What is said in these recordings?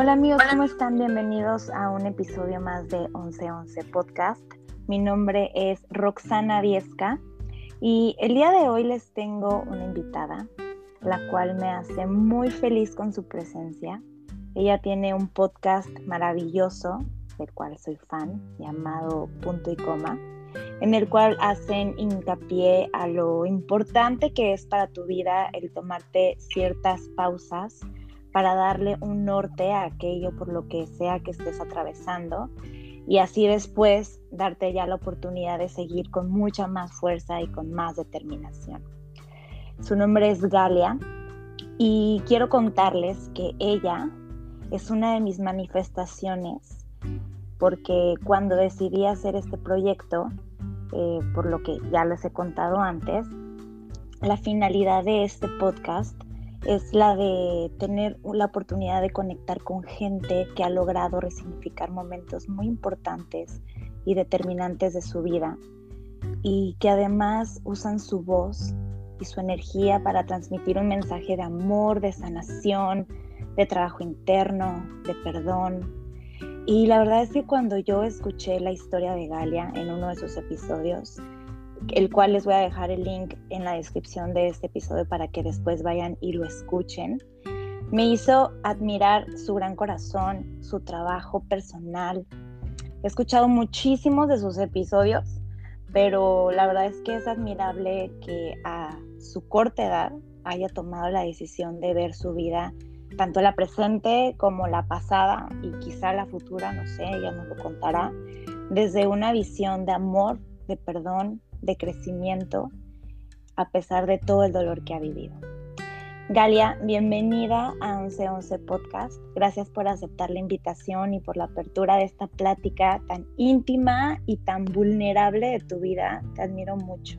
Hola amigos, ¿cómo están? Bienvenidos a un episodio más de Once Once Podcast. Mi nombre es Roxana Viesca y el día de hoy les tengo una invitada, la cual me hace muy feliz con su presencia. Ella tiene un podcast maravilloso, del cual soy fan, llamado Punto y Coma, en el cual hacen hincapié a lo importante que es para tu vida el tomarte ciertas pausas para darle un norte a aquello por lo que sea que estés atravesando y así después darte ya la oportunidad de seguir con mucha más fuerza y con más determinación. Su nombre es Galia y quiero contarles que ella es una de mis manifestaciones porque cuando decidí hacer este proyecto, por lo que ya les he contado antes, la finalidad de este podcast es la de tener la oportunidad de conectar con gente que ha logrado resignificar momentos muy importantes y determinantes de su vida y que además usan su voz y su energía para transmitir un mensaje de amor, de sanación, de trabajo interno, de perdón. Y la verdad es que cuando yo escuché la historia de Galia en uno de sus episodios, el cual les voy a dejar el link en la descripción de este episodio para que después vayan y lo escuchen, me hizo admirar su gran corazón, su trabajo personal. He escuchado muchísimos de sus episodios, pero la verdad es que es admirable que a su corta edad haya tomado la decisión de ver su vida, tanto la presente como la pasada y quizá la futura, no sé, ella nos lo contará, desde una visión de amor, de perdón, de crecimiento, a pesar de todo el dolor que ha vivido. Galia, bienvenida a Once Once Podcast. Gracias por aceptar la invitación y por la apertura de esta plática tan íntima y tan vulnerable de tu vida. Te admiro mucho.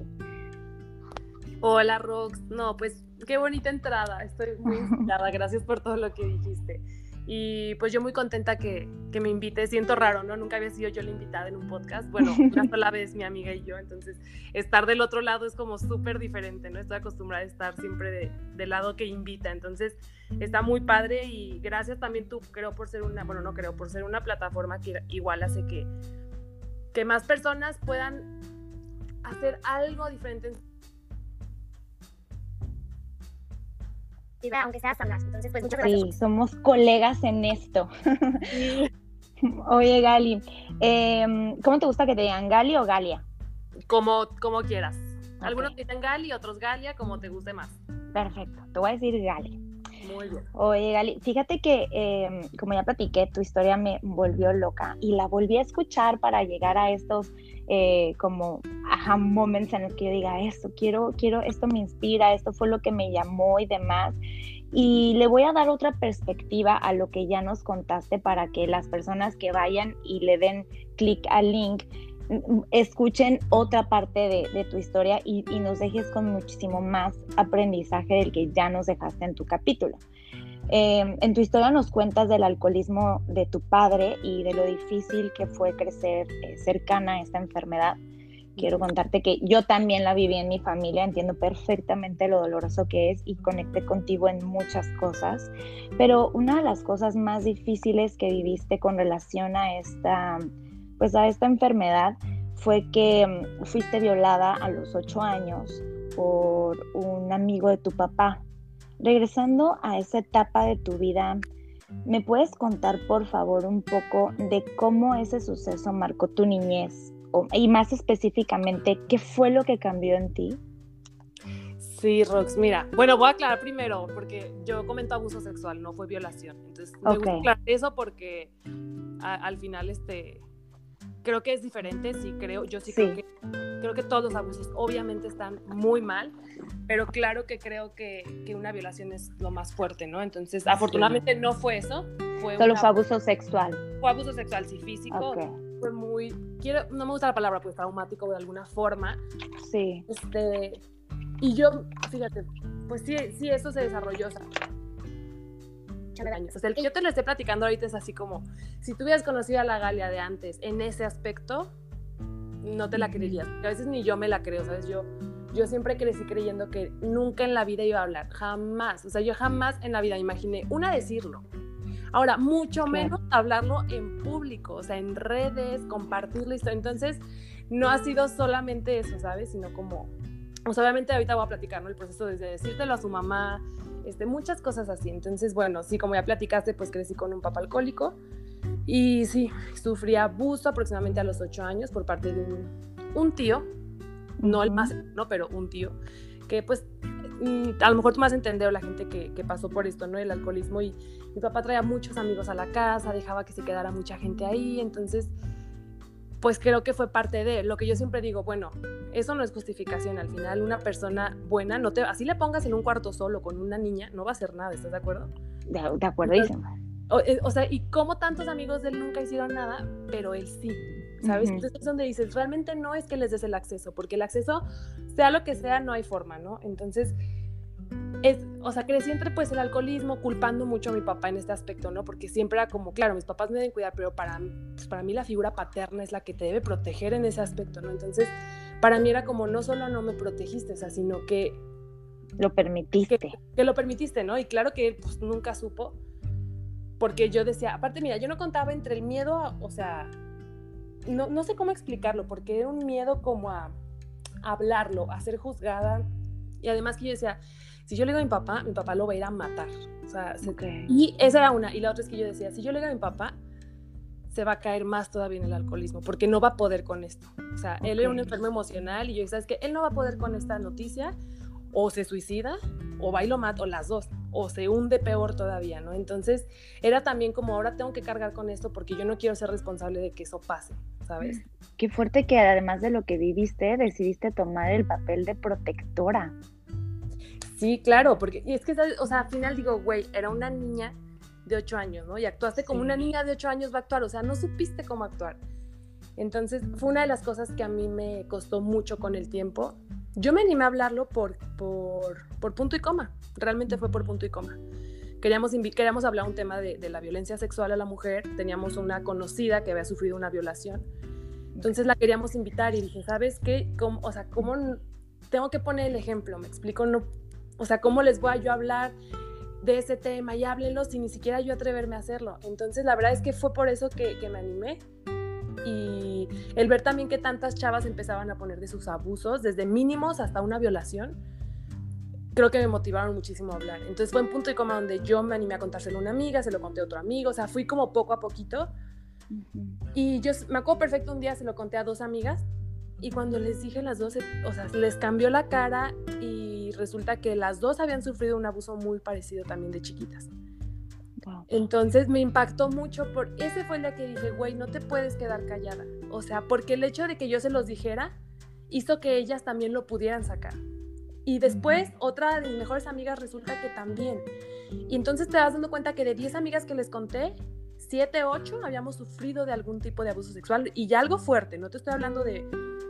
Hola, Rox. No, pues qué bonita entrada. Estoy muy inspirada. Gracias por todo lo que dijiste. Y pues yo muy contenta que me invite. Siento raro, ¿no? Nunca había sido yo la invitada en un podcast. Bueno, una sola vez mi amiga y yo. Entonces, estar del otro lado es como súper diferente, ¿no? Estoy acostumbrada a estar siempre del lado que invita. Entonces, está muy padre y gracias también tú, por ser una plataforma que igual hace que más personas puedan hacer algo diferente en aunque seas hablar. Entonces, pues muchas gracias. Sí, somos colegas en esto. Oye, Gali, ¿cómo te gusta que te digan, Gali o Galia? Como quieras. Okay. Algunos te dicen Gali, otros Galia, como te guste más. Perfecto, te voy a decir Gali. Muy bien. Oye, Gali, fíjate que, como ya platiqué, tu historia me volvió loca y la volví a escuchar para llegar a estos como aha moments en los que yo diga esto, quiero, esto me inspira, esto fue lo que me llamó y demás. Y le voy a dar otra perspectiva a lo que ya nos contaste para que las personas que vayan y le den clic al link escuchen otra parte de tu historia y nos dejes con muchísimo más aprendizaje del que ya nos dejaste en tu capítulo. En tu historia nos cuentas del alcoholismo de tu padre y de lo difícil que fue crecer cercana a esta enfermedad. Quiero contarte que yo también la viví en mi familia, entiendo perfectamente lo doloroso que es y conecté contigo en muchas cosas, pero una de las cosas más difíciles que viviste con relación a esta enfermedad fue que fuiste violada a los 8 años por un amigo de tu papá. Regresando a esa etapa de tu vida, ¿me puedes contar por favor un poco de cómo ese suceso marcó tu niñez? Y más específicamente, ¿qué fue lo que cambió en ti? Sí, Rox, mira, bueno, voy a aclarar primero, porque yo comento abuso sexual, no fue violación. Entonces, me gusta aclarar eso porque al final creo que es diferente, creo que todos los abusos obviamente están muy mal, pero claro que creo que una violación es lo más fuerte, ¿no? Entonces, afortunadamente no fue eso. Solo fue abuso sexual. Fue abuso sexual, sí, físico. Okay. Fue no me gusta la palabra, pues traumático de alguna forma. Sí. Y yo, fíjate, pues sí, eso se desarrolló, o sea, años. O sea, el que yo te lo esté platicando ahorita es así como, si tú hubieras conocido a la Galia de antes en ese aspecto, no te la creerías. A veces ni yo me la creo, ¿sabes? Yo siempre crecí creyendo que nunca en la vida iba a hablar, jamás. O sea, yo jamás en la vida me imaginé, una, decirlo. Ahora, mucho menos hablarlo en público, o sea, en redes, compartirlo. Entonces, no ha sido solamente eso, ¿sabes? Sino como, o sea, obviamente ahorita voy a platicar, ¿no? El proceso desde decírtelo a su mamá, muchas cosas así. Entonces, bueno, sí, como ya platicaste, pues crecí con un papá alcohólico. Y sí, sufrí abuso aproximadamente a los 8 años por parte de un tío, no el más, no, pero un tío, que pues a lo mejor tú me has entendido la gente que pasó por esto, ¿no? El alcoholismo, y mi papá traía muchos amigos a la casa, dejaba que se quedara mucha gente ahí, entonces pues creo que fue parte de lo que yo siempre digo, bueno, eso no es justificación, al final una persona buena, no te, así le pongas en un cuarto solo con una niña, no va a hacer nada, ¿estás de acuerdo? De acuerdo, entonces, o sea, y como tantos amigos de él nunca hicieron nada, pero él sí, ¿sabes? Uh-huh. Entonces es donde dices, realmente no es que les des el acceso, porque el acceso, sea lo que sea, no hay forma, ¿no? Entonces, crecí entre pues el alcoholismo, culpando mucho a mi papá en este aspecto, ¿no? Porque siempre era como, claro, mis papás me deben cuidar, pero para mí la figura paterna es la que te debe proteger en ese aspecto, ¿no? Entonces, para mí era como, no solo no me protegiste, o sea, sino que... lo permitiste. Que lo permitiste, ¿no? Y claro que él pues nunca supo, porque yo decía, aparte, mira, yo no contaba entre el miedo, o sea, no sé cómo explicarlo, porque era un miedo como a hablarlo, a ser juzgada, y además que yo decía, si yo le digo a mi papá lo va a ir a matar, o sea, okay. Y esa era una, y la otra es que yo decía, si yo le digo a mi papá, se va a caer más todavía en el alcoholismo, porque no va a poder con esto, o sea, okay. Él era un enfermo emocional, y yo decía, es que él no va a poder con esta noticia, o se suicida, o va y lo mata, o las dos, o se hunde peor todavía, ¿no? Entonces, era también como, ahora tengo que cargar con esto porque yo no quiero ser responsable de que eso pase, ¿sabes? Qué fuerte que además de lo que viviste, decidiste tomar el papel de protectora. Sí, claro, porque y es que, ¿sabes? O sea, al final digo, güey, era una niña de 8 años, ¿no? Y actuaste como una niña de 8 años va a actuar, o sea, no supiste cómo actuar. Entonces, fue una de las cosas que a mí me costó mucho con el tiempo. Yo me animé a hablarlo por Punto y Coma, realmente fue por Punto y Coma. Queríamos hablar un tema de la violencia sexual a la mujer, teníamos una conocida que había sufrido una violación, entonces la queríamos invitar y dije, ¿sabes qué? ¿Cómo tengo que poner el ejemplo? ¿Me explico? No, o sea, ¿cómo les voy a yo hablar de ese tema? Y háblenlo sin ni siquiera yo atreverme a hacerlo. Entonces la verdad es que fue por eso que me animé. Y el ver también que tantas chavas empezaban a poner de sus abusos, desde mínimos hasta una violación, creo que me motivaron muchísimo a hablar. Entonces fue en Punto y Coma donde yo me animé a contárselo a una amiga, se lo conté a otro amigo, o sea, fui como poco a poquito. Y yo me acuerdo perfecto, un día se lo conté a 2 amigas y cuando les dije las 2, o sea, les cambió la cara y resulta que las 2 habían sufrido un abuso muy parecido también de chiquitas. Wow. Entonces me impactó mucho, ese fue el día que dije, güey, no te puedes quedar callada, o sea, porque el hecho de que yo se los dijera hizo que ellas también lo pudieran sacar, y después otra de mis mejores amigas resulta que también, y entonces te vas dando cuenta que de 10 amigas que les conté, 7, 8 habíamos sufrido de algún tipo de abuso sexual, y ya algo fuerte, no te estoy hablando de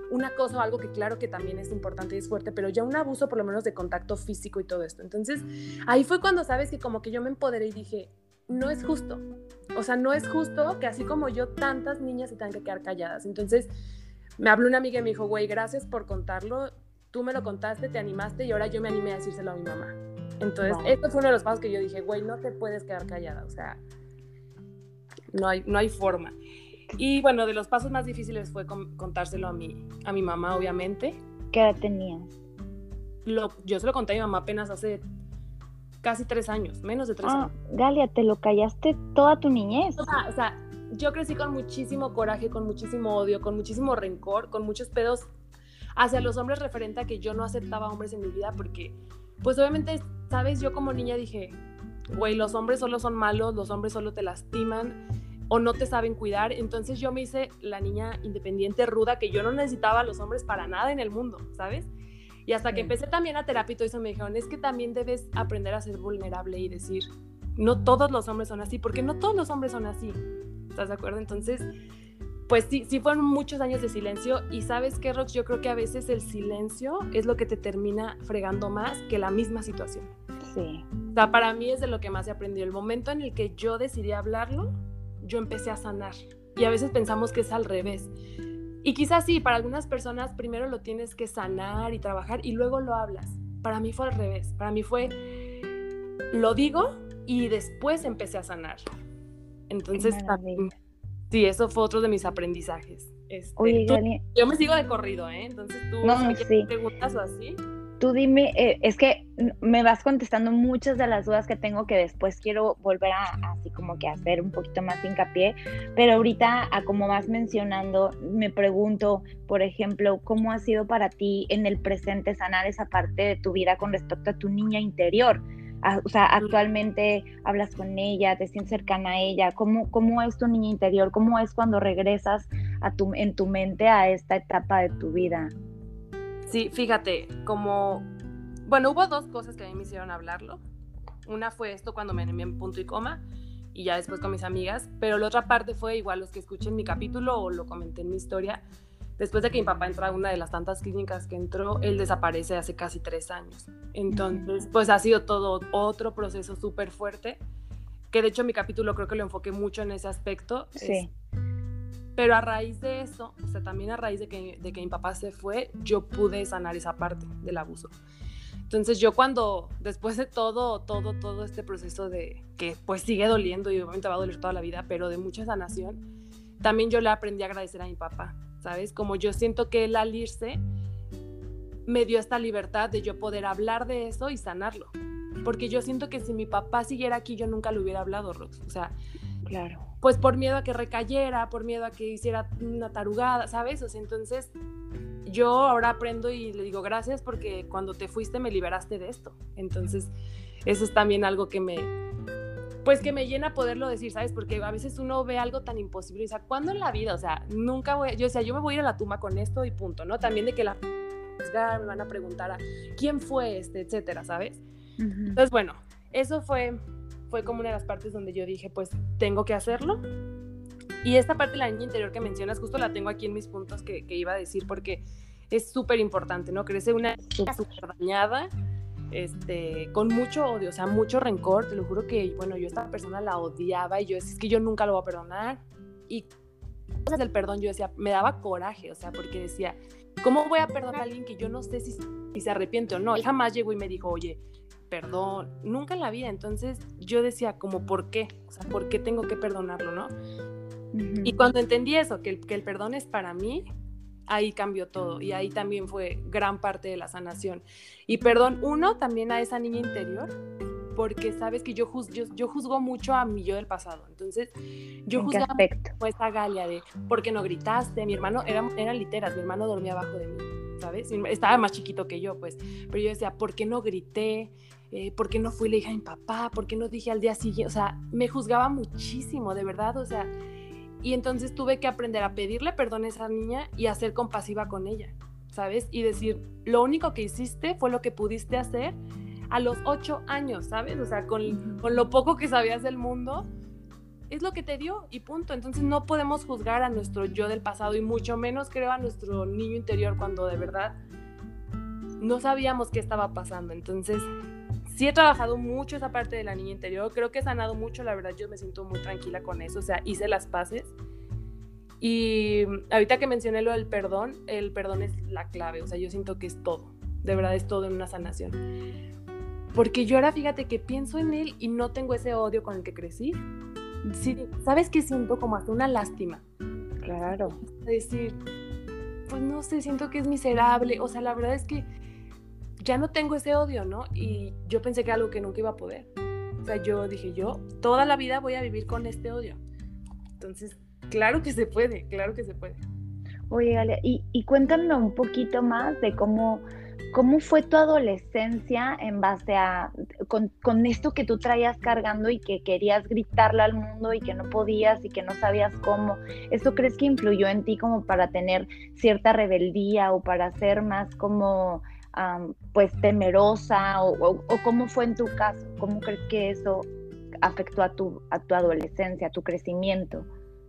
un acoso o algo que claro que también es importante y es fuerte, pero ya un abuso por lo menos de contacto físico y todo esto. Entonces ahí fue cuando, sabes, que como que yo me empoderé y dije, no es justo, o sea, no es justo que así como yo, tantas niñas se tengan que quedar calladas. Entonces me habló una amiga y me dijo, güey, gracias por contarlo, tú me lo contaste, te animaste y ahora yo me animé a decírselo a mi mamá. Entonces esto fue uno de los pasos que yo dije, güey, no te puedes quedar callada, o sea, no hay forma. Y bueno, de los pasos más difíciles fue contárselo a mi mamá, obviamente. ¿Qué edad tenías? Yo se lo conté a mi mamá apenas hace casi 3 años, menos de 3 años. Galia, te lo callaste toda tu niñez. O sea, yo crecí con muchísimo coraje, con muchísimo odio, con muchísimo rencor, con muchos pedos hacia los hombres referente a que yo no aceptaba hombres en mi vida porque, pues obviamente, sabes, yo como niña dije, güey, los hombres solo son malos, los hombres solo te lastiman o no te saben cuidar. Entonces yo me hice la niña independiente, ruda, que yo no necesitaba a los hombres para nada en el mundo, ¿sabes? Y hasta que empecé también a terapia y todo eso, me dijeron, es que también debes aprender a ser vulnerable y decir, no todos los hombres son así, porque no todos los hombres son así, ¿estás de acuerdo? Entonces, pues sí fueron muchos años de silencio, y ¿sabes qué, Rox? Yo creo que a veces el silencio es lo que te termina fregando más que la misma situación. Sí. O sea, para mí es de lo que más he aprendido. El momento en el que yo decidí hablarlo, yo empecé a sanar, y a veces pensamos que es al revés. Y quizás sí, para algunas personas primero lo tienes que sanar y trabajar y luego lo hablas. Para mí fue al revés. Para mí fue, lo digo y después empecé a sanar. Entonces, sí, eso fue otro de mis aprendizajes. Oye, tú, Galia, yo me sigo de corrido, ¿eh? Entonces tú me preguntas o así. Tú dime, es que me vas contestando muchas de las dudas que tengo, que después quiero volver a así como que hacer un poquito más hincapié, pero ahorita, a como vas mencionando, me pregunto, por ejemplo, ¿cómo ha sido para ti en el presente sanar esa parte de tu vida con respecto a tu niña interior? O sea, actualmente hablas con ella, te sientes cercana a ella, ¿cómo es tu niña interior? ¿Cómo es cuando regresas en tu mente a esta etapa de tu vida? Sí, fíjate, hubo dos cosas que a mí me hicieron hablarlo. Una fue esto cuando me envié en Punto y Coma, y ya después con mis amigas, pero la otra parte fue igual los que escuchen mi capítulo o lo comenté en mi historia. Después de que mi papá entró a una de las tantas clínicas que entró, él desaparece hace casi 3 años. Entonces, pues ha sido todo otro proceso súper fuerte, que de hecho mi capítulo creo que lo enfoqué mucho en ese aspecto. Sí. Pero a raíz de eso, o sea, también a raíz de que mi papá se fue, yo pude sanar esa parte del abuso. Entonces yo después de todo este proceso de que pues sigue doliendo y obviamente va a doler toda la vida, pero de mucha sanación, también yo le aprendí a agradecer a mi papá, ¿sabes? Como yo siento que él al irse me dio esta libertad de yo poder hablar de eso y sanarlo. Porque yo siento que si mi papá siguiera aquí, yo nunca lo hubiera hablado, Rox. O sea, claro. Pues por miedo a que recayera, por miedo a que hiciera una tarugada, ¿sabes? O sea, entonces yo ahora aprendo y le digo gracias porque cuando te fuiste me liberaste de esto. Entonces eso es también algo que me llena poderlo decir, ¿sabes? Porque a veces uno ve algo tan imposible y dice, ¿cuándo en la vida? O sea, nunca voy, yo me voy a ir a la tumba con esto y punto, ¿no? También de que me van a preguntar a quién fue etcétera, ¿sabes? Uh-huh. Entonces, bueno, eso fue como una de las partes donde yo dije, pues, tengo que hacerlo. Y esta parte de la niña interior que mencionas, justo la tengo aquí en mis puntos que iba a decir, porque es súper importante, ¿no? Crece una niña súper dañada, con mucho odio, o sea, mucho rencor. Te lo juro que, yo esta persona la odiaba y yo decía, es que yo nunca lo voy a perdonar. Y cosas del perdón, yo decía, me daba coraje, o sea, porque decía, ¿cómo voy a perdonar a alguien que yo no sé si se arrepiente o no? Él jamás llegó y me dijo, oye, perdón, nunca en la vida. Entonces yo decía como, ¿por qué? O sea, ¿por qué tengo que perdonarlo, no? Uh-huh. Y cuando entendí eso, que el perdón es para mí, ahí cambió todo, y ahí también fue gran parte de la sanación. Y perdón, uno, también a esa niña interior, porque sabes que yo juzgo mucho a mi yo del pasado. Entonces yo juzgaba pues a Galia de, ¿por qué no gritaste? Mi hermano, eran literas, mi hermano dormía abajo de mí, ¿sabes? Estaba más chiquito que yo, pues, pero yo decía, ¿por qué no grité? ¿Por qué no fui la hija de mi papá? ¿Por qué no dije al día siguiente? O sea, me juzgaba muchísimo, de verdad, o sea, y entonces tuve que aprender a pedirle perdón a esa niña y a ser compasiva con ella, ¿sabes? Y decir, lo único que hiciste fue lo que pudiste hacer a los 8 años, ¿sabes? O sea, con lo poco que sabías del mundo, es lo que te dio y punto. Entonces no podemos juzgar a nuestro yo del pasado y mucho menos, creo, a nuestro niño interior cuando de verdad no sabíamos qué estaba pasando. Entonces sí he trabajado mucho esa parte de la niña interior, creo que he sanado mucho, la verdad yo me siento muy tranquila con eso, o sea, hice las paces. Y ahorita que mencioné lo del perdón, el perdón es la clave, o sea, yo siento que es todo, de verdad es todo en una sanación. Porque yo ahora fíjate que pienso en él y no tengo ese odio con el que crecí. Sí, ¿sabes qué siento? Como hasta una lástima. Claro. Es decir, pues no sé, siento que es miserable, o sea, la verdad es que ya no tengo ese odio, ¿no? Y yo pensé que era algo que nunca iba a poder. O sea, yo dije, yo toda la vida voy a vivir con este odio. Entonces, claro que se puede, claro que se puede. Oye, Galia, y cuéntame un poquito más de cómo fue tu adolescencia en base a, con esto que tú traías cargando y que querías gritarle al mundo y que no podías y que no sabías cómo. ¿Esto crees que influyó en ti como para tener cierta rebeldía o para ser más como pues temerosa o cómo fue en tu caso? ¿Cómo crees que eso afectó a tu adolescencia, a tu crecimiento?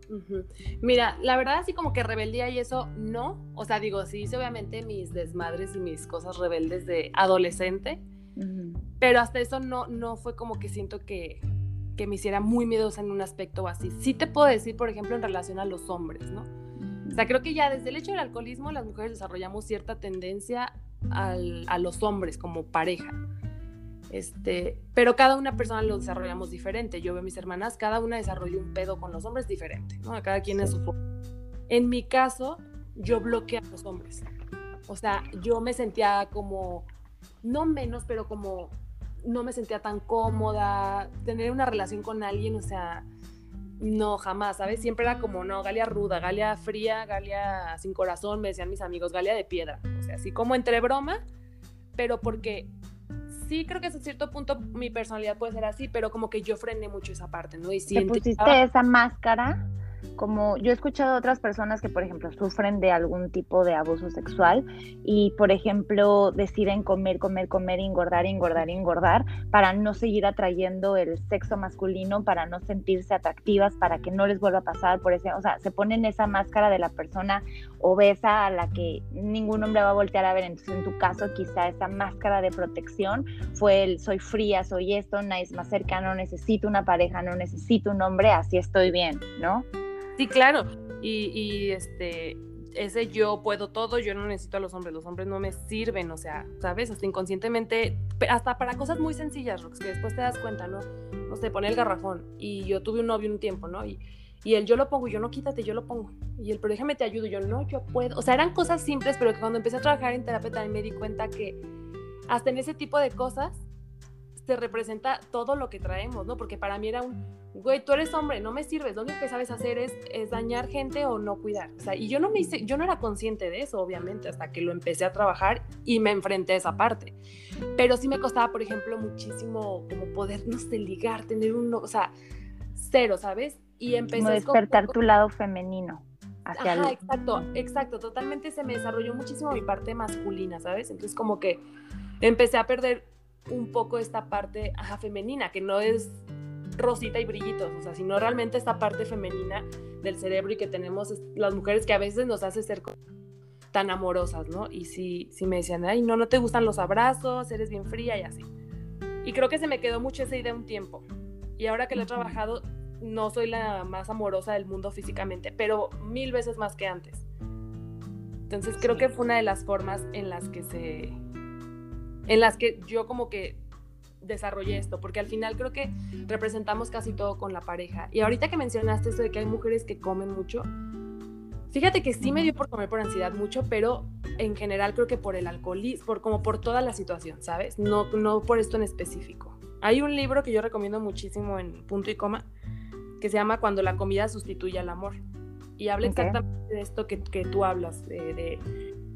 Uh-huh. Mira, la verdad así como que rebeldía y eso no, o sea, digo, sí hice obviamente mis desmadres y mis cosas rebeldes de adolescente, uh-huh, pero hasta eso no fue como que siento que me hiciera muy miedosa en un aspecto o así. Sí te puedo decir, por ejemplo, en relación a los hombres, ¿no? Uh-huh. O sea, creo que ya desde el hecho del alcoholismo las mujeres desarrollamos cierta tendencia a los hombres como pareja. Pero cada una persona lo desarrollamos diferente. Yo veo a mis hermanas, cada una desarrolla un pedo con los hombres diferente, ¿no? A cada quien es su forma. En mi caso, yo bloqueé a los hombres. O sea, yo me sentía como, no menos, pero como no me sentía tan cómoda. Tener una relación con alguien, o sea, no, jamás, ¿sabes? Siempre era como, no, Galia ruda, Galia fría, Galia sin corazón, me decían mis amigos, Galia de piedra. O sea, así como entre broma, pero porque sí creo que hasta cierto punto mi personalidad puede ser así, pero como que yo frené mucho esa parte, ¿no? Y sí, ¿te pusiste esa máscara? Como yo he escuchado a otras personas que, por ejemplo, sufren de algún tipo de abuso sexual y, por ejemplo, deciden comer, engordar para no seguir atrayendo el sexo masculino, para no sentirse atractivas, para que no les vuelva a pasar por ese... O sea, se ponen esa máscara de la persona obesa a la que ningún hombre va a voltear a ver. Entonces, en tu caso, quizá esa máscara de protección fue el soy fría, soy esto, nadie es más cerca, no necesito una pareja, no necesito un hombre, así estoy bien, ¿no? Sí, claro, y ese yo puedo todo, yo no necesito a los hombres no me sirven, o sea, ¿sabes? Hasta inconscientemente, hasta para cosas muy sencillas, Rox, que después te das cuenta, ¿no? No sé, pone el garrafón, y yo tuve un novio un tiempo, ¿no? Y él, yo lo pongo, y yo, no, quítate, yo lo pongo, y él, pero déjame te ayudo, y yo, no, yo puedo, o sea, eran cosas simples, pero que cuando empecé a trabajar en terapia también me di cuenta que hasta en ese tipo de cosas se representa todo lo que traemos, ¿no? Porque para mí era un... güey, tú eres hombre, no me sirves, lo único que sabes hacer es dañar gente o no cuidar, o sea, y yo no era consciente de eso, obviamente, hasta que lo empecé a trabajar y me enfrenté a esa parte, pero sí me costaba, por ejemplo, muchísimo como poder, no sé, ligar, tener un, o sea, cero, ¿sabes? Y empecé como despertar tu lado femenino hacia ajá, exacto, totalmente se me desarrolló muchísimo mi parte masculina, ¿sabes? Entonces como que empecé a perder un poco esta parte femenina, que no es rosita y brillitos, o sea, sino realmente esta parte femenina del cerebro y que tenemos las mujeres que a veces nos hace ser tan amorosas, ¿no? Y sí me decían, ay, no te gustan los abrazos, eres bien fría y así. Y creo que se me quedó mucho esa idea un tiempo. Y ahora que lo he trabajado, no soy la más amorosa del mundo físicamente, pero 1000 veces más que antes. Entonces creo que fue una de las formas en las que yo como que desarrollé esto, porque al final creo que representamos casi todo con la pareja. Y ahorita que mencionaste eso de que hay mujeres que comen mucho, fíjate que sí me dio por comer por ansiedad mucho, pero en general creo que por el alcoholismo, como por toda la situación, ¿sabes? No por esto en específico. Hay un libro que yo recomiendo muchísimo en Punto y Coma, que se llama Cuando la comida sustituye al amor. Y habla exactamente de esto que tú hablas.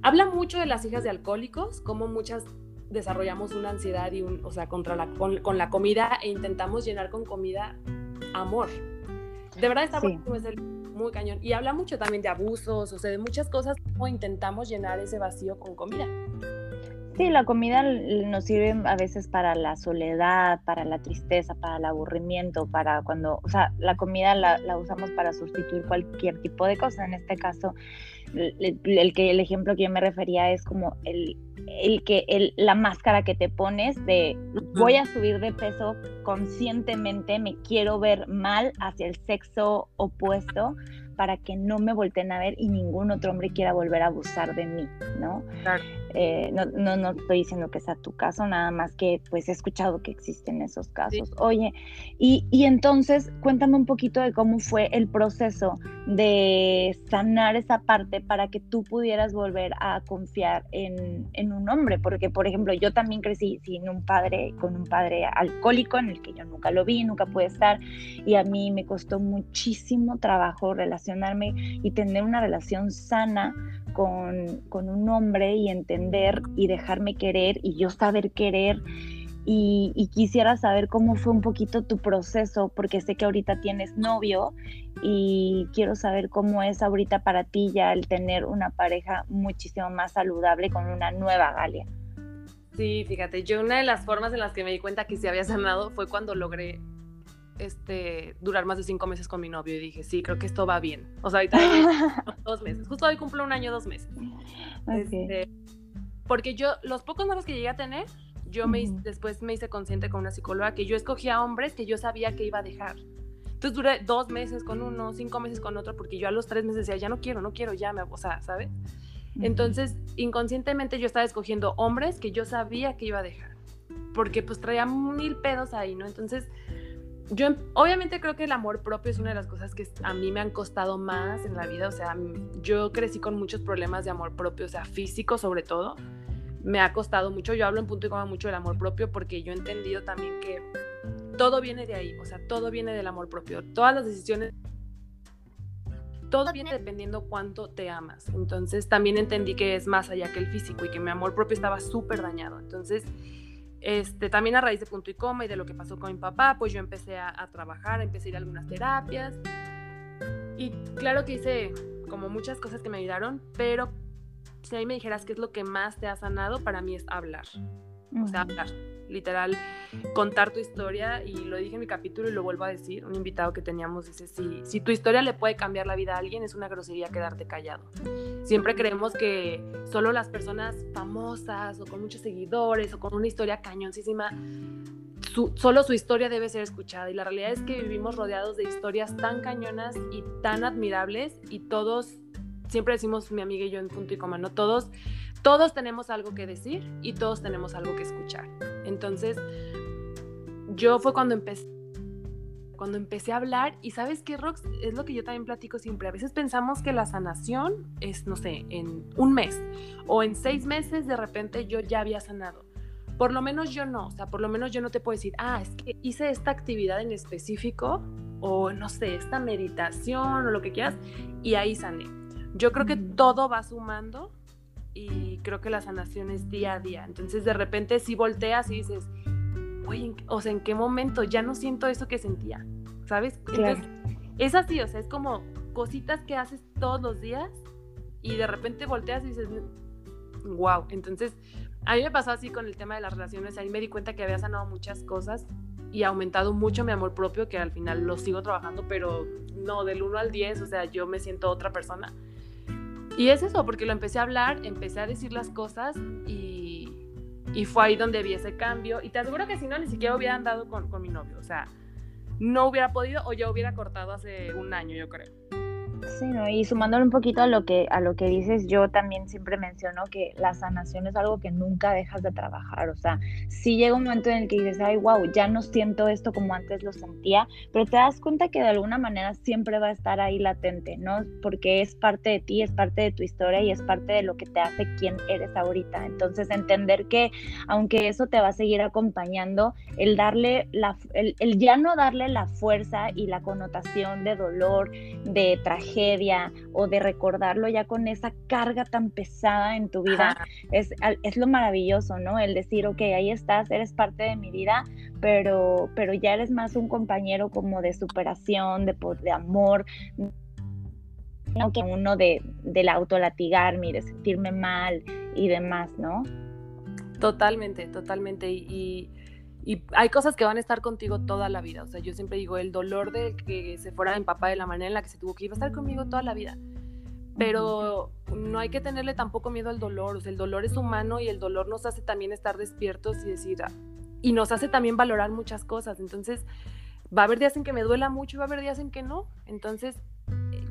Habla mucho de las hijas de alcohólicos, como muchas desarrollamos una ansiedad y o sea, con la comida, e intentamos llenar con comida amor. De verdad está muy cañón. Y habla mucho también de abusos, o sea, de muchas cosas, como intentamos llenar ese vacío con comida. Sí, la comida nos sirve a veces para la soledad, para la tristeza, para el aburrimiento, para cuando, o sea, la comida la usamos para sustituir cualquier tipo de cosa. En este caso, el ejemplo que yo me refería es como la máscara que te pones de voy a subir de peso conscientemente, me quiero ver mal hacia el sexo opuesto para que no me volteen a ver y ningún otro hombre quiera volver a abusar de mí, ¿no? Claro. No estoy diciendo que sea tu caso, nada más que pues he escuchado que existen esos casos. Sí. Oye, y entonces cuéntame un poquito de cómo fue el proceso de sanar esa parte para que tú pudieras volver a confiar en un hombre, porque por ejemplo yo también crecí con un padre alcohólico en el que yo nunca lo vi, nunca pude estar, y a mí me costó muchísimo trabajo relacionarme y tener una relación sana con un hombre y entender y dejarme querer y yo saber querer, y quisiera saber cómo fue un poquito tu proceso, porque sé que ahorita tienes novio y quiero saber cómo es ahorita para ti ya el tener una pareja muchísimo más saludable con una nueva Galia. Sí, fíjate, yo una de las formas en las que me di cuenta que se había sanado fue cuando logré durar más de 5 meses con mi novio y dije, sí, creo que esto va bien. O sea, ahorita 2 meses. Justo hoy cumplo 1 año, 2 meses. Okay. Porque yo, los pocos novios que llegué a tener, después me hice consciente con una psicóloga que yo escogía hombres que yo sabía que iba a dejar. Entonces duré 2 meses con uno, 5 meses con otro, porque yo a los 3 meses decía, ya no quiero, ya me, o sea, ¿sabes? Entonces, inconscientemente yo estaba escogiendo hombres que yo sabía que iba a dejar. porque pues traía 1000 pedos ahí, ¿no? Entonces, yo obviamente creo que el amor propio es una de las cosas que a mí me han costado más en la vida. O sea, yo crecí con muchos problemas de amor propio, o sea, físico sobre todo. Me ha costado mucho. Yo hablo en Punto y Coma mucho del amor propio porque yo he entendido también que todo viene de ahí. O sea, todo viene del amor propio. Todas las decisiones, todo viene dependiendo cuánto te amas. Entonces, también entendí que es más allá que el físico y que mi amor propio estaba súper dañado. Entonces, también a raíz de Punto y Coma y de lo que pasó con mi papá, pues yo empecé a trabajar, empecé a ir a algunas terapias y claro que hice como muchas cosas que me ayudaron, pero si a mí me dijeras qué es lo que más te ha sanado, para mí es hablar. O sea, hablar, literal, contar tu historia, y lo dije en mi capítulo y lo vuelvo a decir. Un invitado que teníamos dice, si tu historia le puede cambiar la vida a alguien, es una grosería quedarte callado. Siempre creemos que solo las personas famosas o con muchos seguidores o con una historia cañoncísima, solo su historia debe ser escuchada, y la realidad es que vivimos rodeados de historias tan cañonas y tan admirables, y todos, siempre decimos mi amiga y yo en Punto y Coma, ¿no? Todos tenemos algo que decir y todos tenemos algo que escuchar. Entonces, yo fue cuando empecé a hablar. Y ¿sabes qué, Rox? Es lo que yo también platico siempre. A veces pensamos que la sanación es, no sé, en un mes o en 6 meses de repente yo ya había sanado. Por lo menos yo no. O sea, por lo menos yo no te puedo decir, es que hice esta actividad en específico o, no sé, esta meditación o lo que quieras y ahí sané. Yo creo que todo va sumando. Y creo que la sanación es día a día. Entonces, de repente, si volteas y dices, güey, o sea, ¿en qué momento? Ya no siento eso que sentía, ¿sabes? Claro. Entonces, es así, o sea, es como cositas que haces todos los días y de repente volteas y dices, wow. Entonces, a mí me pasó así con el tema de las relaciones. Ahí me di cuenta que había sanado muchas cosas y aumentado mucho mi amor propio, que al final lo sigo trabajando, pero no, del 1 al 10, o sea, yo me siento otra persona. Y es eso, porque lo empecé a hablar, empecé a decir las cosas y fue ahí donde vi ese cambio. Y te aseguro que si no, ni siquiera hubiera andado con mi novio. O sea, no hubiera podido o yo hubiera cortado hace 1 año, yo creo. Sí, ¿no? Y sumándole un poquito a lo que dices, yo también siempre menciono que la sanación es algo que nunca dejas de trabajar. O sea, sí llega un momento en el que dices, ay, wow, ya no siento esto como antes lo sentía, pero te das cuenta que de alguna manera siempre va a estar ahí latente, ¿no? Porque es parte de ti, es parte de tu historia y es parte de lo que te hace quien eres ahorita. Entonces, entender que aunque eso te va a seguir acompañando, el darle el ya no darle la fuerza y la connotación de dolor, de tragedia o de recordarlo ya con esa carga tan pesada en tu vida, es lo maravilloso, ¿no? El decir, ok, ahí estás, eres parte de mi vida, pero ya eres más un compañero como de superación, de amor, ¿no? Que uno del autolatigarme y de sentirme mal y demás, ¿no? Totalmente. Y hay cosas que van a estar contigo toda la vida. O sea, yo siempre digo, el dolor de que se fuera mi papá de la manera en la que se tuvo que ir, va a estar conmigo toda la vida. Pero no hay que tenerle tampoco miedo al dolor. O sea, el dolor es humano y el dolor nos hace también estar despiertos y decir... Y nos hace también valorar muchas cosas. Entonces, va a haber días en que me duela mucho y va a haber días en que no. Entonces,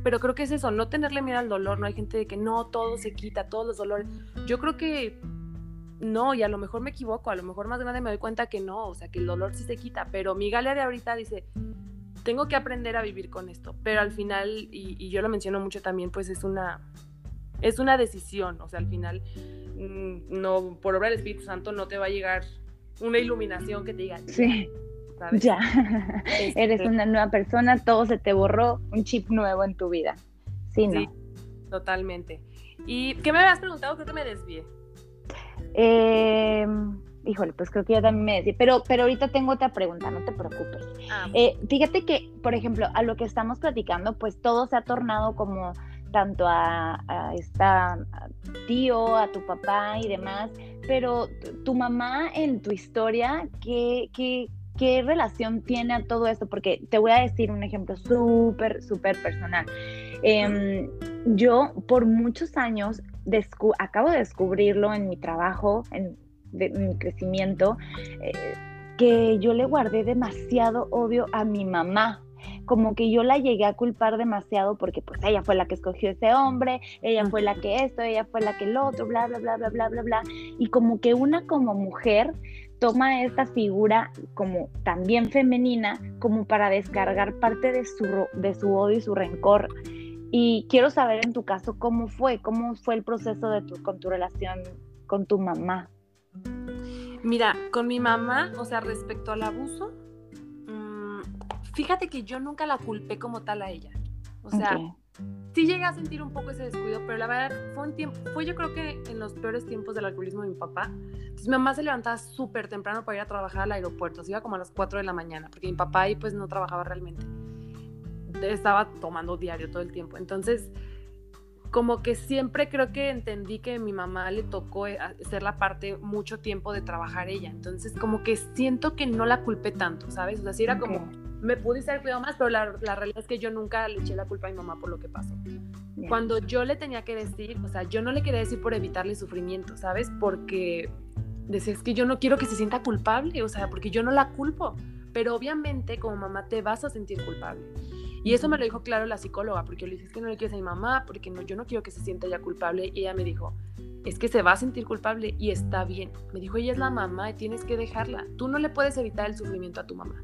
pero creo que es eso, no tenerle miedo al dolor. No hay gente de que no, todo se quita, todos los dolores. Yo creo que... No, y a lo mejor me equivoco, a lo mejor más grande me doy cuenta que no, o sea, que el dolor sí se quita, pero mi Galia de ahorita dice, tengo que aprender a vivir con esto, pero al final, y yo lo menciono mucho también, pues es una decisión, o sea, al final, no, por obra del Espíritu Santo no te va a llegar una iluminación que te diga, sí, ¿sabes? Ya, eres una nueva persona, todo se te borró, un chip nuevo en tu vida, sí, ¿no? Sí, totalmente. ¿Y qué me habías preguntado? Creo que me desvié. Híjole, pues creo que yo también me decía, pero ahorita tengo otra pregunta, no te preocupes. Fíjate que, por ejemplo, a lo que estamos platicando, pues todo se ha tornado como tanto a tío, a tu papá y demás, pero tu mamá en tu historia, ¿qué relación tiene a todo esto? Porque te voy a decir un ejemplo súper, súper personal. Yo por muchos años acabo de descubrirlo en mi trabajo, en mi crecimiento, que yo le guardé demasiado odio a mi mamá. Como que yo la llegué a culpar demasiado porque pues ella fue la que escogió ese hombre, ella fue la que esto, ella fue la que el otro, bla, bla, bla, bla, bla, bla, bla. Y como que una como mujer toma esta figura como también femenina como para descargar parte de su odio y su rencor. Y quiero saber en tu caso cómo fue el proceso con tu relación con tu mamá. Mira, con mi mamá, o sea, respecto al abuso, fíjate que yo nunca la culpé como tal a ella. O sea, sí llegué a sentir un poco ese descuido, pero la verdad fue yo creo que en los peores tiempos del alcoholismo de mi papá. Entonces mi mamá se levantaba súper temprano para ir a trabajar al aeropuerto, se iba como a las 4 de la mañana, porque mi papá ahí pues no trabajaba realmente. Estaba tomando diario todo el tiempo. Entonces, como que siempre creo que entendí que a mi mamá le tocó hacer la parte mucho tiempo de trabajar ella. Entonces, como que siento que no la culpé tanto, ¿sabes? O sea, sí era como... me pudiste haber cuidado más, pero la realidad es que yo nunca le eché la culpa a mi mamá por lo que pasó. Yeah. Cuando yo le tenía que decir, o sea, yo no le quería decir por evitarle sufrimiento, ¿sabes? Porque decía, es que yo no quiero que se sienta culpable, o sea, porque yo no la culpo. Pero obviamente como mamá te vas a sentir culpable. Y eso me lo dijo claro la psicóloga, porque yo le dije, es que no le quiero decir a mi mamá, porque no, yo no quiero que se sienta ella culpable. Y ella me dijo, es que se va a sentir culpable y está bien. Me dijo, ella es la mamá y tienes que dejarla. Tú no le puedes evitar el sufrimiento a tu mamá.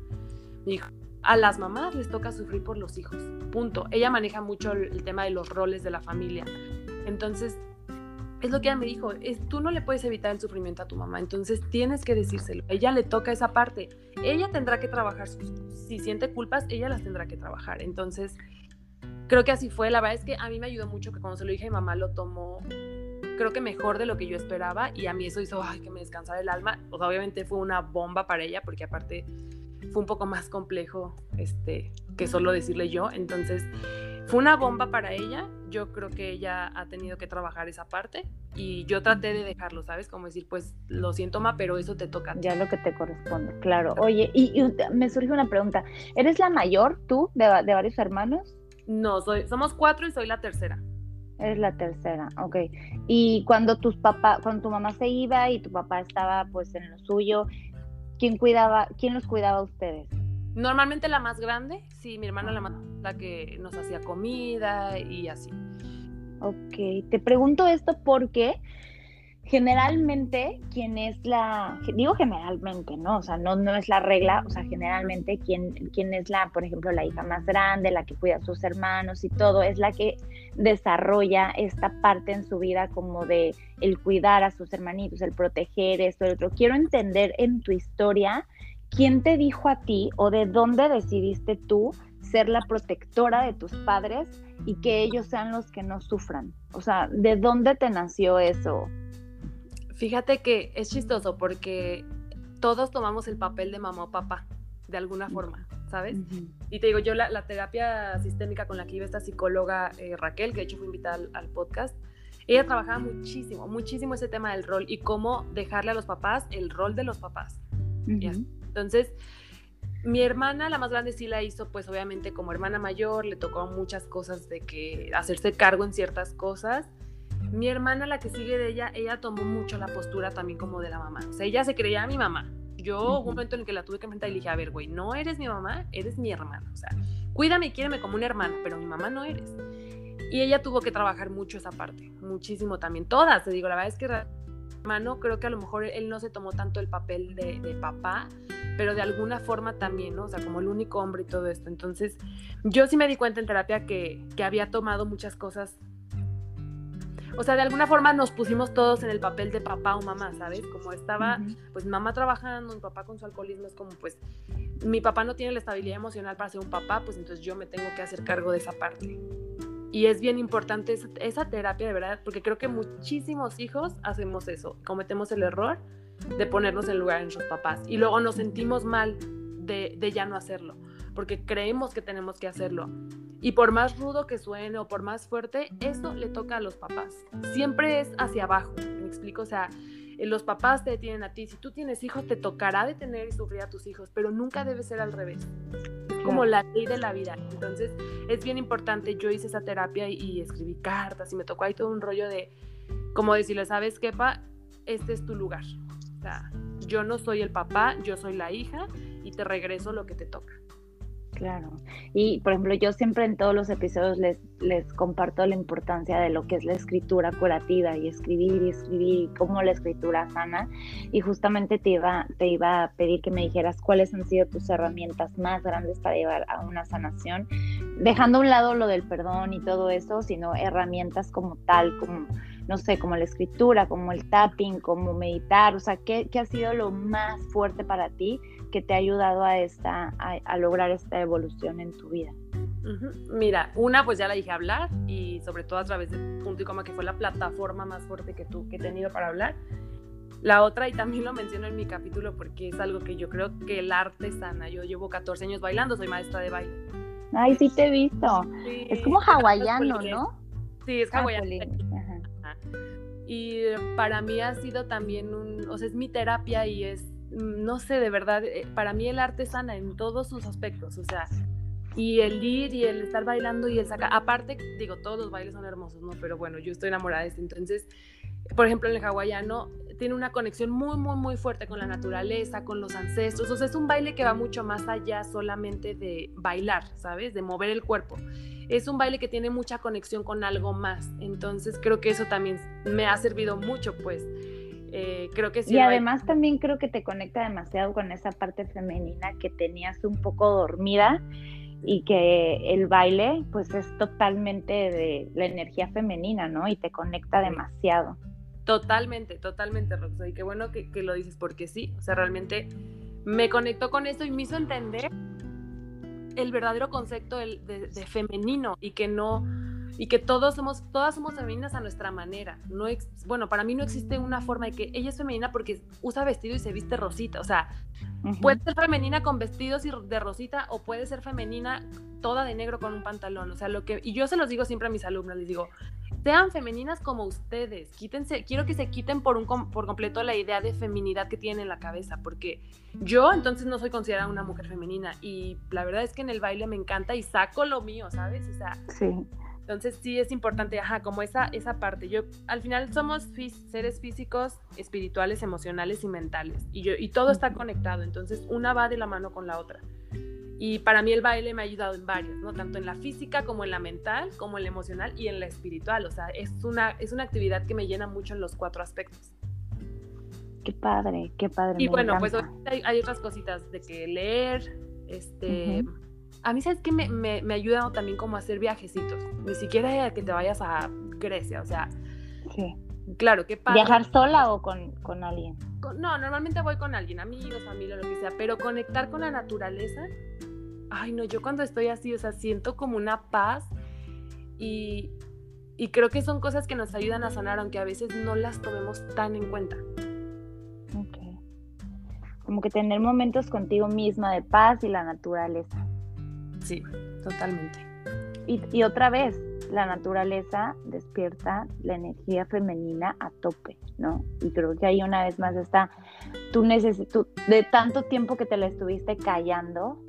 Me dijo, a las mamás les toca sufrir por los hijos, punto. Ella maneja mucho el tema de los roles de la familia. Entonces, es lo que ella me dijo, tú no le puedes evitar el sufrimiento a tu mamá, entonces tienes que decírselo. A ella le toca esa parte. Ella tendrá que trabajar, si siente culpas, ella las tendrá que trabajar. Entonces, creo que así fue. La verdad es que a mí me ayudó mucho que cuando se lo dije a mi mamá, lo tomó, creo que mejor de lo que yo esperaba, y a mí eso hizo que me descansara el alma. O sea, obviamente fue una bomba para ella, porque aparte... fue un poco más complejo que solo decirle yo, entonces fue una bomba para ella. Yo creo que ella ha tenido que trabajar esa parte y yo traté de dejarlo, ¿sabes? Como decir, pues lo siento, ma, pero eso te toca. Ya lo que te corresponde, claro. Oye, y me surge una pregunta, ¿eres la mayor tú de varios hermanos? No, somos 4 y soy la tercera. Eres la tercera, ok. Y cuando tu mamá se iba y tu papá estaba pues en lo suyo, ¿Quién los cuidaba a ustedes? Normalmente la más grande, sí, mi hermana la que nos hacía comida y así. Ok, te pregunto esto porque generalmente generalmente, ¿no? O sea, no es la regla, o sea, generalmente quien es por ejemplo, la hija más grande, la que cuida a sus hermanos y todo, es la que desarrolla esta parte en su vida como de el cuidar a sus hermanitos, el proteger esto, el otro. Quiero entender en tu historia, ¿quién te dijo a ti o de dónde decidiste tú ser la protectora de tus padres y que ellos sean los que no sufran? O sea, ¿de dónde te nació eso? Fíjate que es chistoso porque todos tomamos el papel de mamá o papá, de alguna forma, ¿sabes? Uh-huh. Y te digo, yo la terapia sistémica con la que iba esta psicóloga Raquel, que de hecho fue invitada al podcast, ella trabajaba muchísimo, muchísimo ese tema del rol y cómo dejarle a los papás el rol de los papás. Uh-huh. ¿Ya? Entonces, mi hermana, la más grande, sí la hizo, pues obviamente como hermana mayor, le tocó muchas cosas de que hacerse cargo en ciertas cosas. Mi hermana, la que sigue de ella, ella tomó mucho la postura también como de la mamá. O sea, ella se creía mi mamá. Yo, un momento en el que la tuve que enfrentar y le dije, a ver, güey, no eres mi mamá, eres mi hermana. O sea, cuídame y quiéreme como un hermano, pero mi mamá no eres. Y ella tuvo que trabajar mucho esa parte, muchísimo también. Todas, te digo, la verdad es que mi hermano, creo que a lo mejor él no se tomó tanto el papel de papá, pero de alguna forma también, ¿no? O sea, como el único hombre y todo esto. Entonces, yo sí me di cuenta en terapia que había tomado muchas cosas. O sea, de alguna forma nos pusimos todos en el papel de papá o mamá, ¿sabes? Como estaba, pues, mamá trabajando, mi papá con su alcoholismo, es como, pues, mi papá no tiene la estabilidad emocional para ser un papá, pues, entonces yo me tengo que hacer cargo de esa parte. Y es bien importante esa terapia, de verdad, porque creo que muchísimos hijos hacemos eso, cometemos el error de ponernos en lugar de nuestros papás. Y luego nos sentimos mal de ya no hacerlo, porque creemos que tenemos que hacerlo. Y por más rudo que suene o por más fuerte, eso le toca a los papás. Siempre es hacia abajo, ¿me explico? O sea, los papás te detienen a ti. Si tú tienes hijos, te tocará detener y sufrir a tus hijos, pero nunca debe ser al revés. Es como la ley de la vida. Entonces, es bien importante. Yo hice esa terapia y escribí cartas y me tocó ahí todo un rollo de, como decirle, ¿sabes qué, pa? Este es tu lugar. O sea, yo no soy el papá, yo soy la hija y te regreso lo que te toca. Claro. Y, por ejemplo, yo siempre en todos los episodios les comparto la importancia de lo que es la escritura curativa y escribir cómo la escritura sana. Y justamente te iba a pedir que me dijeras cuáles han sido tus herramientas más grandes para llevar a una sanación, dejando a un lado lo del perdón y todo eso, sino herramientas como tal, como, no sé, como la escritura, como el tapping, como meditar. O sea, ¿qué ha sido lo más fuerte para ti que te ha ayudado a lograr esta evolución en tu vida? Uh-huh. Mira, una pues ya la dije, hablar, y sobre todo a través de Punto y Coma, que fue la plataforma más fuerte que he tenido para hablar. La otra, y también lo menciono en mi capítulo porque es algo que yo creo que el arte sana. Yo llevo 14 años bailando, soy maestra de baile. Ay, sí te he visto. Sí. Es como hawaiano, ¿no? Sí, es hawaiano. Ajá. Y para mí ha sido también o sea, es mi terapia y es, no sé, de verdad, para mí el arte sana en todos sus aspectos, o sea, y el ir y el estar bailando y el sacar, aparte, digo, todos los bailes son hermosos, ¿no? Pero bueno, yo estoy enamorada de esto. Entonces, por ejemplo, en el hawaiano tiene una conexión muy, muy, muy fuerte con la naturaleza, con los ancestros. O sea, es un baile que va mucho más allá solamente de bailar, ¿sabes? De mover el cuerpo. Es un baile que tiene mucha conexión con algo más. Entonces, creo que eso también me ha servido mucho, pues. Creo que sí. Y además también creo que te conecta demasiado con esa parte femenina que tenías un poco dormida, y que el baile pues es totalmente de la energía femenina, ¿no? Y te conecta demasiado. Totalmente, totalmente, Roxana. Y qué bueno que lo dices, porque sí, o sea, realmente me conectó con esto y me hizo entender el verdadero concepto de femenino, y que no... Y que todas somos femeninas a nuestra manera. No, bueno, para mí no existe una forma de que ella es femenina porque usa vestido y se viste rosita. O sea, uh-huh. Puede ser femenina con vestidos y de rosita, o puede ser femenina toda de negro con un pantalón. O sea, y yo se los digo siempre a mis alumnos, les digo, sean femeninas como ustedes. Quítense, quiero que se quiten por completo la idea de feminidad que tienen en la cabeza, porque yo entonces no soy considerada una mujer femenina. Y la verdad es que en el baile me encanta y saco lo mío, ¿sabes? O sea, sí. Entonces sí es importante, ajá, como esa parte. Yo, al final somos seres físicos, espirituales, emocionales y mentales. Y todo está conectado, entonces una va de la mano con la otra. Y para mí el baile me ha ayudado en varios, ¿no? Tanto en la física como en la mental, como en la emocional y en la espiritual. O sea, es una actividad que me llena mucho en los 4 aspectos. Qué padre, qué padre. Y bueno, encanta. Pues hay otras cositas de que leer, uh-huh. A mí, ¿sabes qué? Me ayuda también como a hacer viajecitos. Ni siquiera que te vayas a Grecia, o sea... Sí. Claro, ¿qué pasa? ¿Viajar sola o con alguien? No, normalmente voy con alguien, amigos, familia, lo que sea. Pero conectar con la naturaleza... Ay, no, yo cuando estoy así, o sea, siento como una paz. Y creo que son cosas que nos ayudan a sanar, aunque a veces no las tomemos tan en cuenta. Ok. Como que tener momentos contigo misma de paz y la naturaleza. Sí, totalmente. Y otra vez, la naturaleza despierta la energía femenina a tope, ¿no? Y creo que ahí una vez más está, tú de tanto tiempo que te la estuviste callando,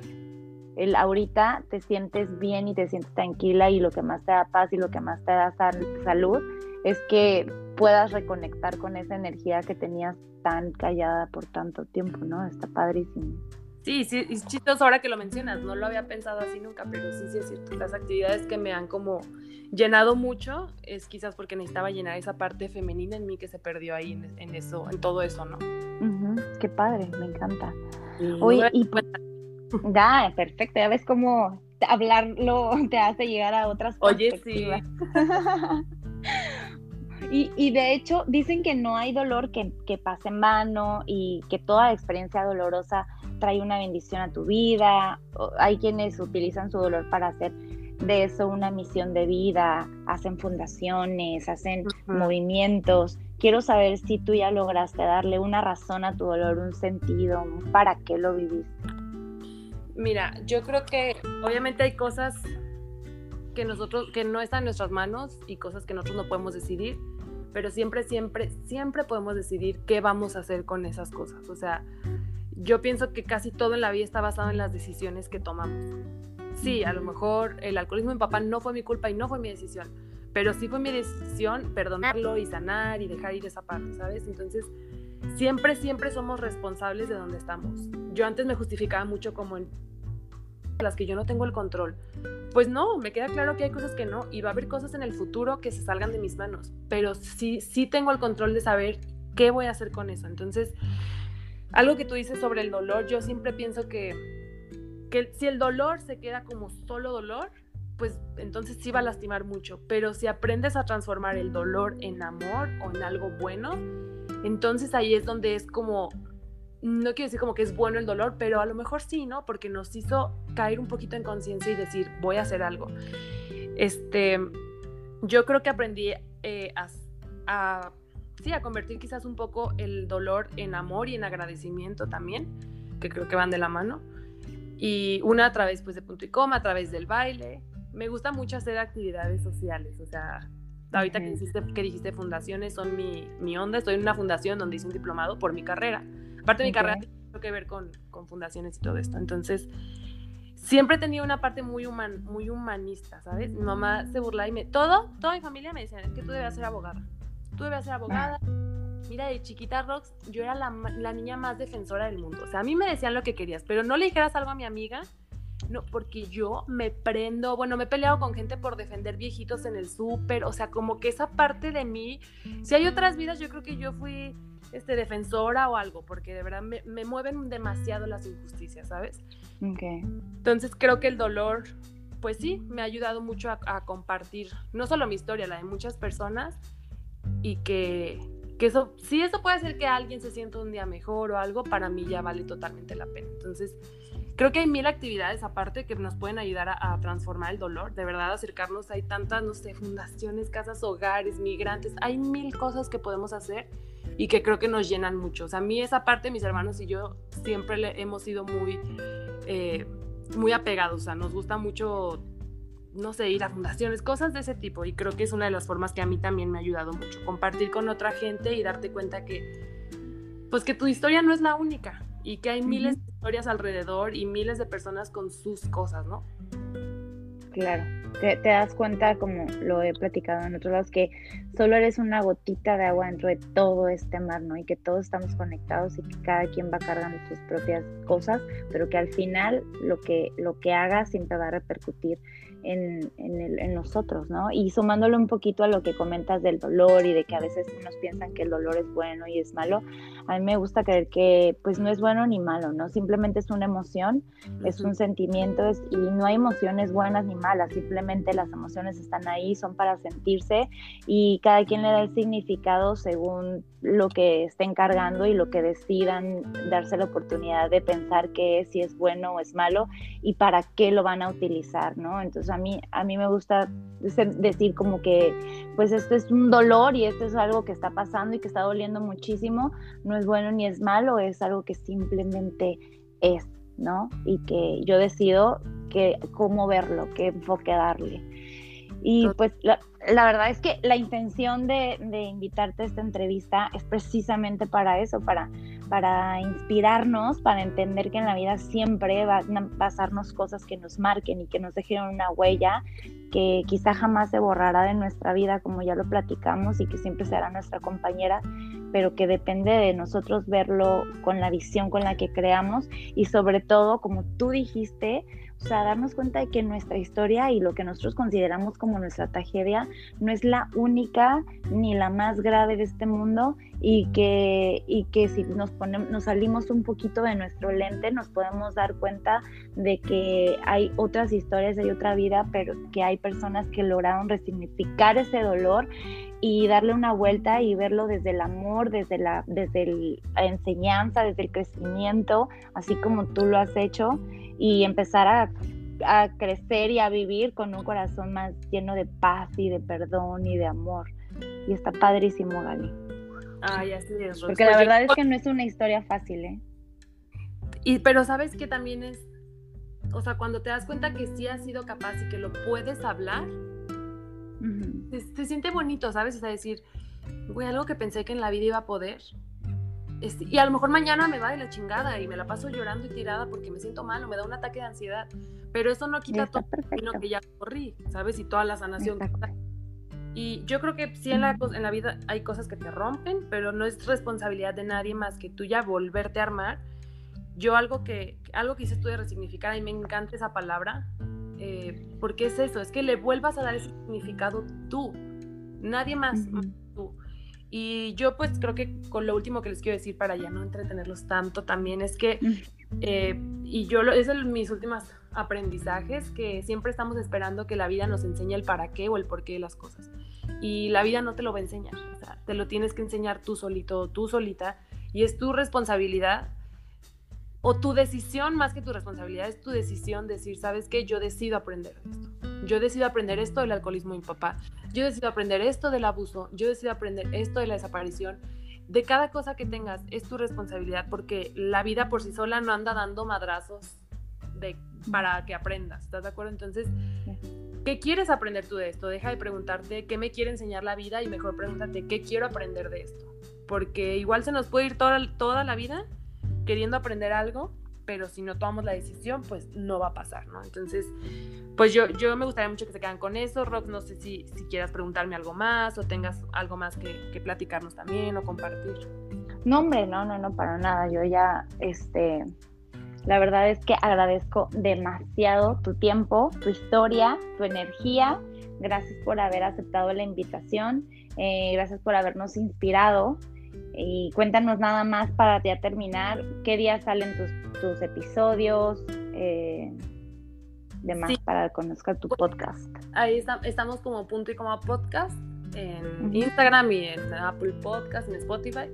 ahorita te sientes bien y te sientes tranquila, y lo que más te da paz y lo que más te da salud es que puedas reconectar con esa energía que tenías tan callada por tanto tiempo, ¿no? Está padrísimo. Sí, es chistoso ahora que lo mencionas, no lo había pensado así nunca, pero sí es cierto. Las actividades que me han como llenado mucho es quizás porque necesitaba llenar esa parte femenina en mí que se perdió ahí en eso, en todo eso, ¿no? Uh-huh. Qué padre, me encanta. Oye, y da, perfecto, ya ves cómo hablarlo te hace llegar a otras cosas. Oye, sí. Y de hecho dicen que no hay dolor que pase en vano, y que toda experiencia dolorosa trae una bendición a tu vida. Hay quienes utilizan su dolor para hacer de eso una misión de vida, hacen fundaciones, hacen uh-huh. movimientos. Quiero saber si tú ya lograste darle una razón a tu dolor, un sentido, para qué lo viviste. Mira, yo creo que obviamente hay cosas que no están en nuestras manos y cosas que nosotros no podemos decidir, pero siempre, siempre, siempre podemos decidir qué vamos a hacer con esas cosas. O sea, yo pienso que casi todo en la vida está basado en las decisiones que tomamos. Sí, a lo mejor el alcoholismo de mi papá no fue mi culpa y no fue mi decisión, pero sí fue mi decisión perdonarlo y sanar y dejar ir esa parte, ¿sabes? Entonces, siempre, siempre somos responsables de donde estamos. Yo antes me justificaba mucho como en las que yo no tengo el control. Pues no, me queda claro que hay cosas que no, y va a haber cosas en el futuro que se salgan de mis manos, pero sí tengo el control de saber qué voy a hacer con eso. Entonces, algo que tú dices sobre el dolor, yo siempre pienso que si el dolor se queda como solo dolor, pues entonces sí va a lastimar mucho, pero si aprendes a transformar el dolor en amor o en algo bueno, entonces ahí es donde es como, no quiero decir como que es bueno el dolor, pero a lo mejor sí, ¿no? Porque nos hizo caer un poquito en conciencia y decir, voy a hacer algo. Yo creo que aprendí a convertir quizás un poco el dolor en amor y en agradecimiento también, que creo que van de la mano. Y una a través pues de Punto y Coma, a través del baile. Me gusta mucho hacer actividades sociales, o sea, ahorita que dijiste fundaciones son mi onda. Estoy en una fundación donde hice un diplomado por mi carrera. Aparte, mi carrera tiene mucho que ver con fundaciones y todo esto. Entonces, siempre he tenido una parte muy humanista, ¿sabes? Mi mamá se burlaba y toda mi familia me decía, es que tú debes ser abogada. Tú debes ser abogada. Mira, de chiquita, Rox, yo era la niña más defensora del mundo. O sea, a mí me decían lo que querías, pero no le dijeras algo a mi amiga, no, porque yo me prendo, bueno, me he peleado con gente por defender viejitos en el súper, o sea, como que esa parte de mí, si hay otras vidas, yo creo que yo fui defensora o algo, porque de verdad me mueven demasiado las injusticias, ¿sabes? Okay. Entonces creo que el dolor, pues sí, me ha ayudado mucho a compartir, no solo mi historia, la de muchas personas, y que eso, si eso puede hacer que alguien se sienta un día mejor o algo, para mí ya vale totalmente la pena. Entonces, creo que hay mil actividades aparte que nos pueden ayudar a transformar el dolor, de verdad, acercarnos. Hay tantas, no sé, fundaciones, casas, hogares, migrantes, hay mil cosas que podemos hacer y que creo que nos llenan mucho. O sea, a mí esa parte, mis hermanos y yo siempre hemos sido muy apegados, o sea, nos gusta mucho, no sé, ir a fundaciones, cosas de ese tipo, y creo que es una de las formas que a mí también me ha ayudado mucho, compartir con otra gente y darte cuenta que tu historia no es la única y que hay miles de historias alrededor y miles de personas con sus cosas, ¿no? Claro, te das cuenta, como lo he platicado en otros lados, que solo eres una gotita de agua dentro de todo este mar, ¿no? Y que todos estamos conectados y que cada quien va cargando sus propias cosas, pero que al final lo que hagas siempre va a repercutir en nosotros, ¿no? Y sumándolo un poquito a lo que comentas del dolor y de que a veces nos piensan que el dolor es bueno y es malo, a mí me gusta creer que pues no es bueno ni malo, ¿no? Simplemente es una emoción, es un sentimiento, y no hay emociones buenas ni malas, simplemente las emociones están ahí, son para sentirse, y cada quien le da el significado según lo que estén cargando y lo que decidan darse la oportunidad de pensar que es, si es bueno o es malo y para qué lo van a utilizar, ¿no? Entonces a mí me gusta decir como que pues esto es un dolor y esto es algo que está pasando y que está doliendo muchísimo, no es bueno ni es malo, es algo que simplemente es, ¿no? Y que yo decido cómo verlo, qué enfoque darle. Y pues la verdad es que la intención de invitarte a esta entrevista es precisamente para eso, para inspirarnos, para entender que en la vida siempre van a pasarnos cosas que nos marquen y que nos dejen una huella que quizá jamás se borrará de nuestra vida, como ya lo platicamos, y que siempre será nuestra compañera, pero que depende de nosotros verlo con la visión con la que creamos y sobre todo, como tú dijiste, o sea, darnos cuenta de que nuestra historia y lo que nosotros consideramos como nuestra tragedia no es la única ni la más grave de este mundo, y que si nos salimos un poquito de nuestro lente, nos podemos dar cuenta de que hay otras historias, hay otra vida, pero que hay personas que lograron resignificar ese dolor y darle una vuelta y verlo desde el amor, desde la enseñanza, desde el crecimiento, así como tú lo has hecho, y empezar a crecer y a vivir con un corazón más lleno de paz y de perdón y de amor. Y está padrísimo, Gali. Ay, así es, Rosa. Porque la verdad es que no es una historia fácil, ¿eh? Pero sabes que también es, o sea, cuando te das cuenta que sí has sido capaz y que lo puedes hablar, te siente bonito, ¿sabes? O sea, decir, güey, algo que pensé que en la vida iba a poder, y a lo mejor mañana me va de la chingada y me la paso llorando y tirada porque me siento mal o me da un ataque de ansiedad, pero eso no quita todo el camino que ya corrí, ¿sabes? Y toda la sanación. Y yo creo que sí, en la vida hay cosas que te rompen, pero no es responsabilidad de nadie más que tuya volverte a armar. yo algo que hice tú de resignificar, y me encanta esa palabra, porque es eso, es que le vuelvas a dar ese significado tú, nadie más, uh-huh. tú. Y yo pues creo que con lo último que les quiero decir para ya no entretenerlos tanto también es que, y yo, es de mis últimas aprendizajes, que siempre estamos esperando que la vida nos enseñe el para qué o el por qué de las cosas. Y la vida no te lo va a enseñar, o sea, te lo tienes que enseñar tú solito o tú solita, y es tu responsabilidad o tu decisión, más que tu responsabilidad, es tu decisión decir, ¿sabes qué? Yo decido aprender esto. Yo decido aprender esto del alcoholismo de mi papá. Yo decido aprender esto del abuso. Yo decido aprender esto de la desaparición. De cada cosa que tengas es tu responsabilidad, porque la vida por sí sola no anda dando madrazos para que aprendas. ¿Estás de acuerdo? Entonces, ¿qué quieres aprender tú de esto? Deja de preguntarte qué me quiere enseñar la vida y mejor pregúntate qué quiero aprender de esto. Porque igual se nos puede ir toda la vida queriendo aprender algo, pero si no tomamos la decisión, pues no va a pasar, ¿no? Entonces, pues yo me gustaría mucho que se quedan con eso. Rox, no sé si quieras preguntarme algo más o tengas algo más que platicarnos también o compartir. No, hombre, no, para nada. Yo ya, la verdad es que agradezco demasiado tu tiempo, tu historia, tu energía. Gracias por haber aceptado la invitación. Gracias por habernos inspirado. Y cuéntanos nada más para ya terminar, ¿qué días salen tus episodios? Demás sí. Para que conozca tu podcast. Ahí estamos como Punto y Coma Podcast en uh-huh. Instagram y en Apple Podcast, en Spotify.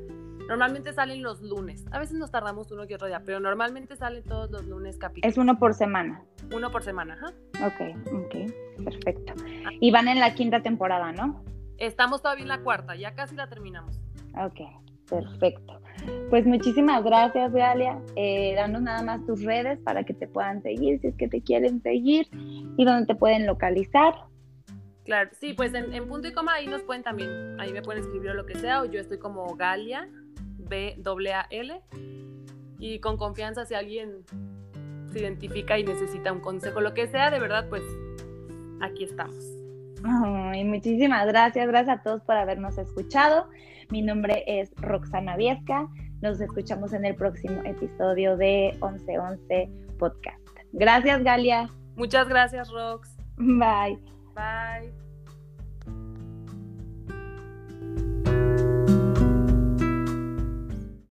Normalmente salen los lunes. A veces nos tardamos uno que otro día, pero normalmente salen todos los lunes capítulos. ¿Es uno por semana? Uno por semana, ajá. Ok, perfecto. Ah. Y van en la quinta temporada, ¿no? Estamos todavía en la cuarta, ya casi la terminamos. Ok, perfecto. Pues muchísimas gracias, Galia. Danos nada más tus redes para que te puedan seguir, si es que te quieren seguir, y donde te pueden localizar. Claro, sí, pues en Punto y Coma ahí nos pueden también, ahí me pueden escribir o lo que sea, o yo estoy como Galia, B-A-L, y con confianza si alguien se identifica y necesita un consejo, lo que sea, de verdad, pues aquí estamos. Ay, muchísimas gracias a todos por habernos escuchado. Mi nombre es Roxana Viesca. Nos escuchamos en el próximo episodio de Once Once Podcast. Gracias, Galia. Muchas gracias, Rox. Bye.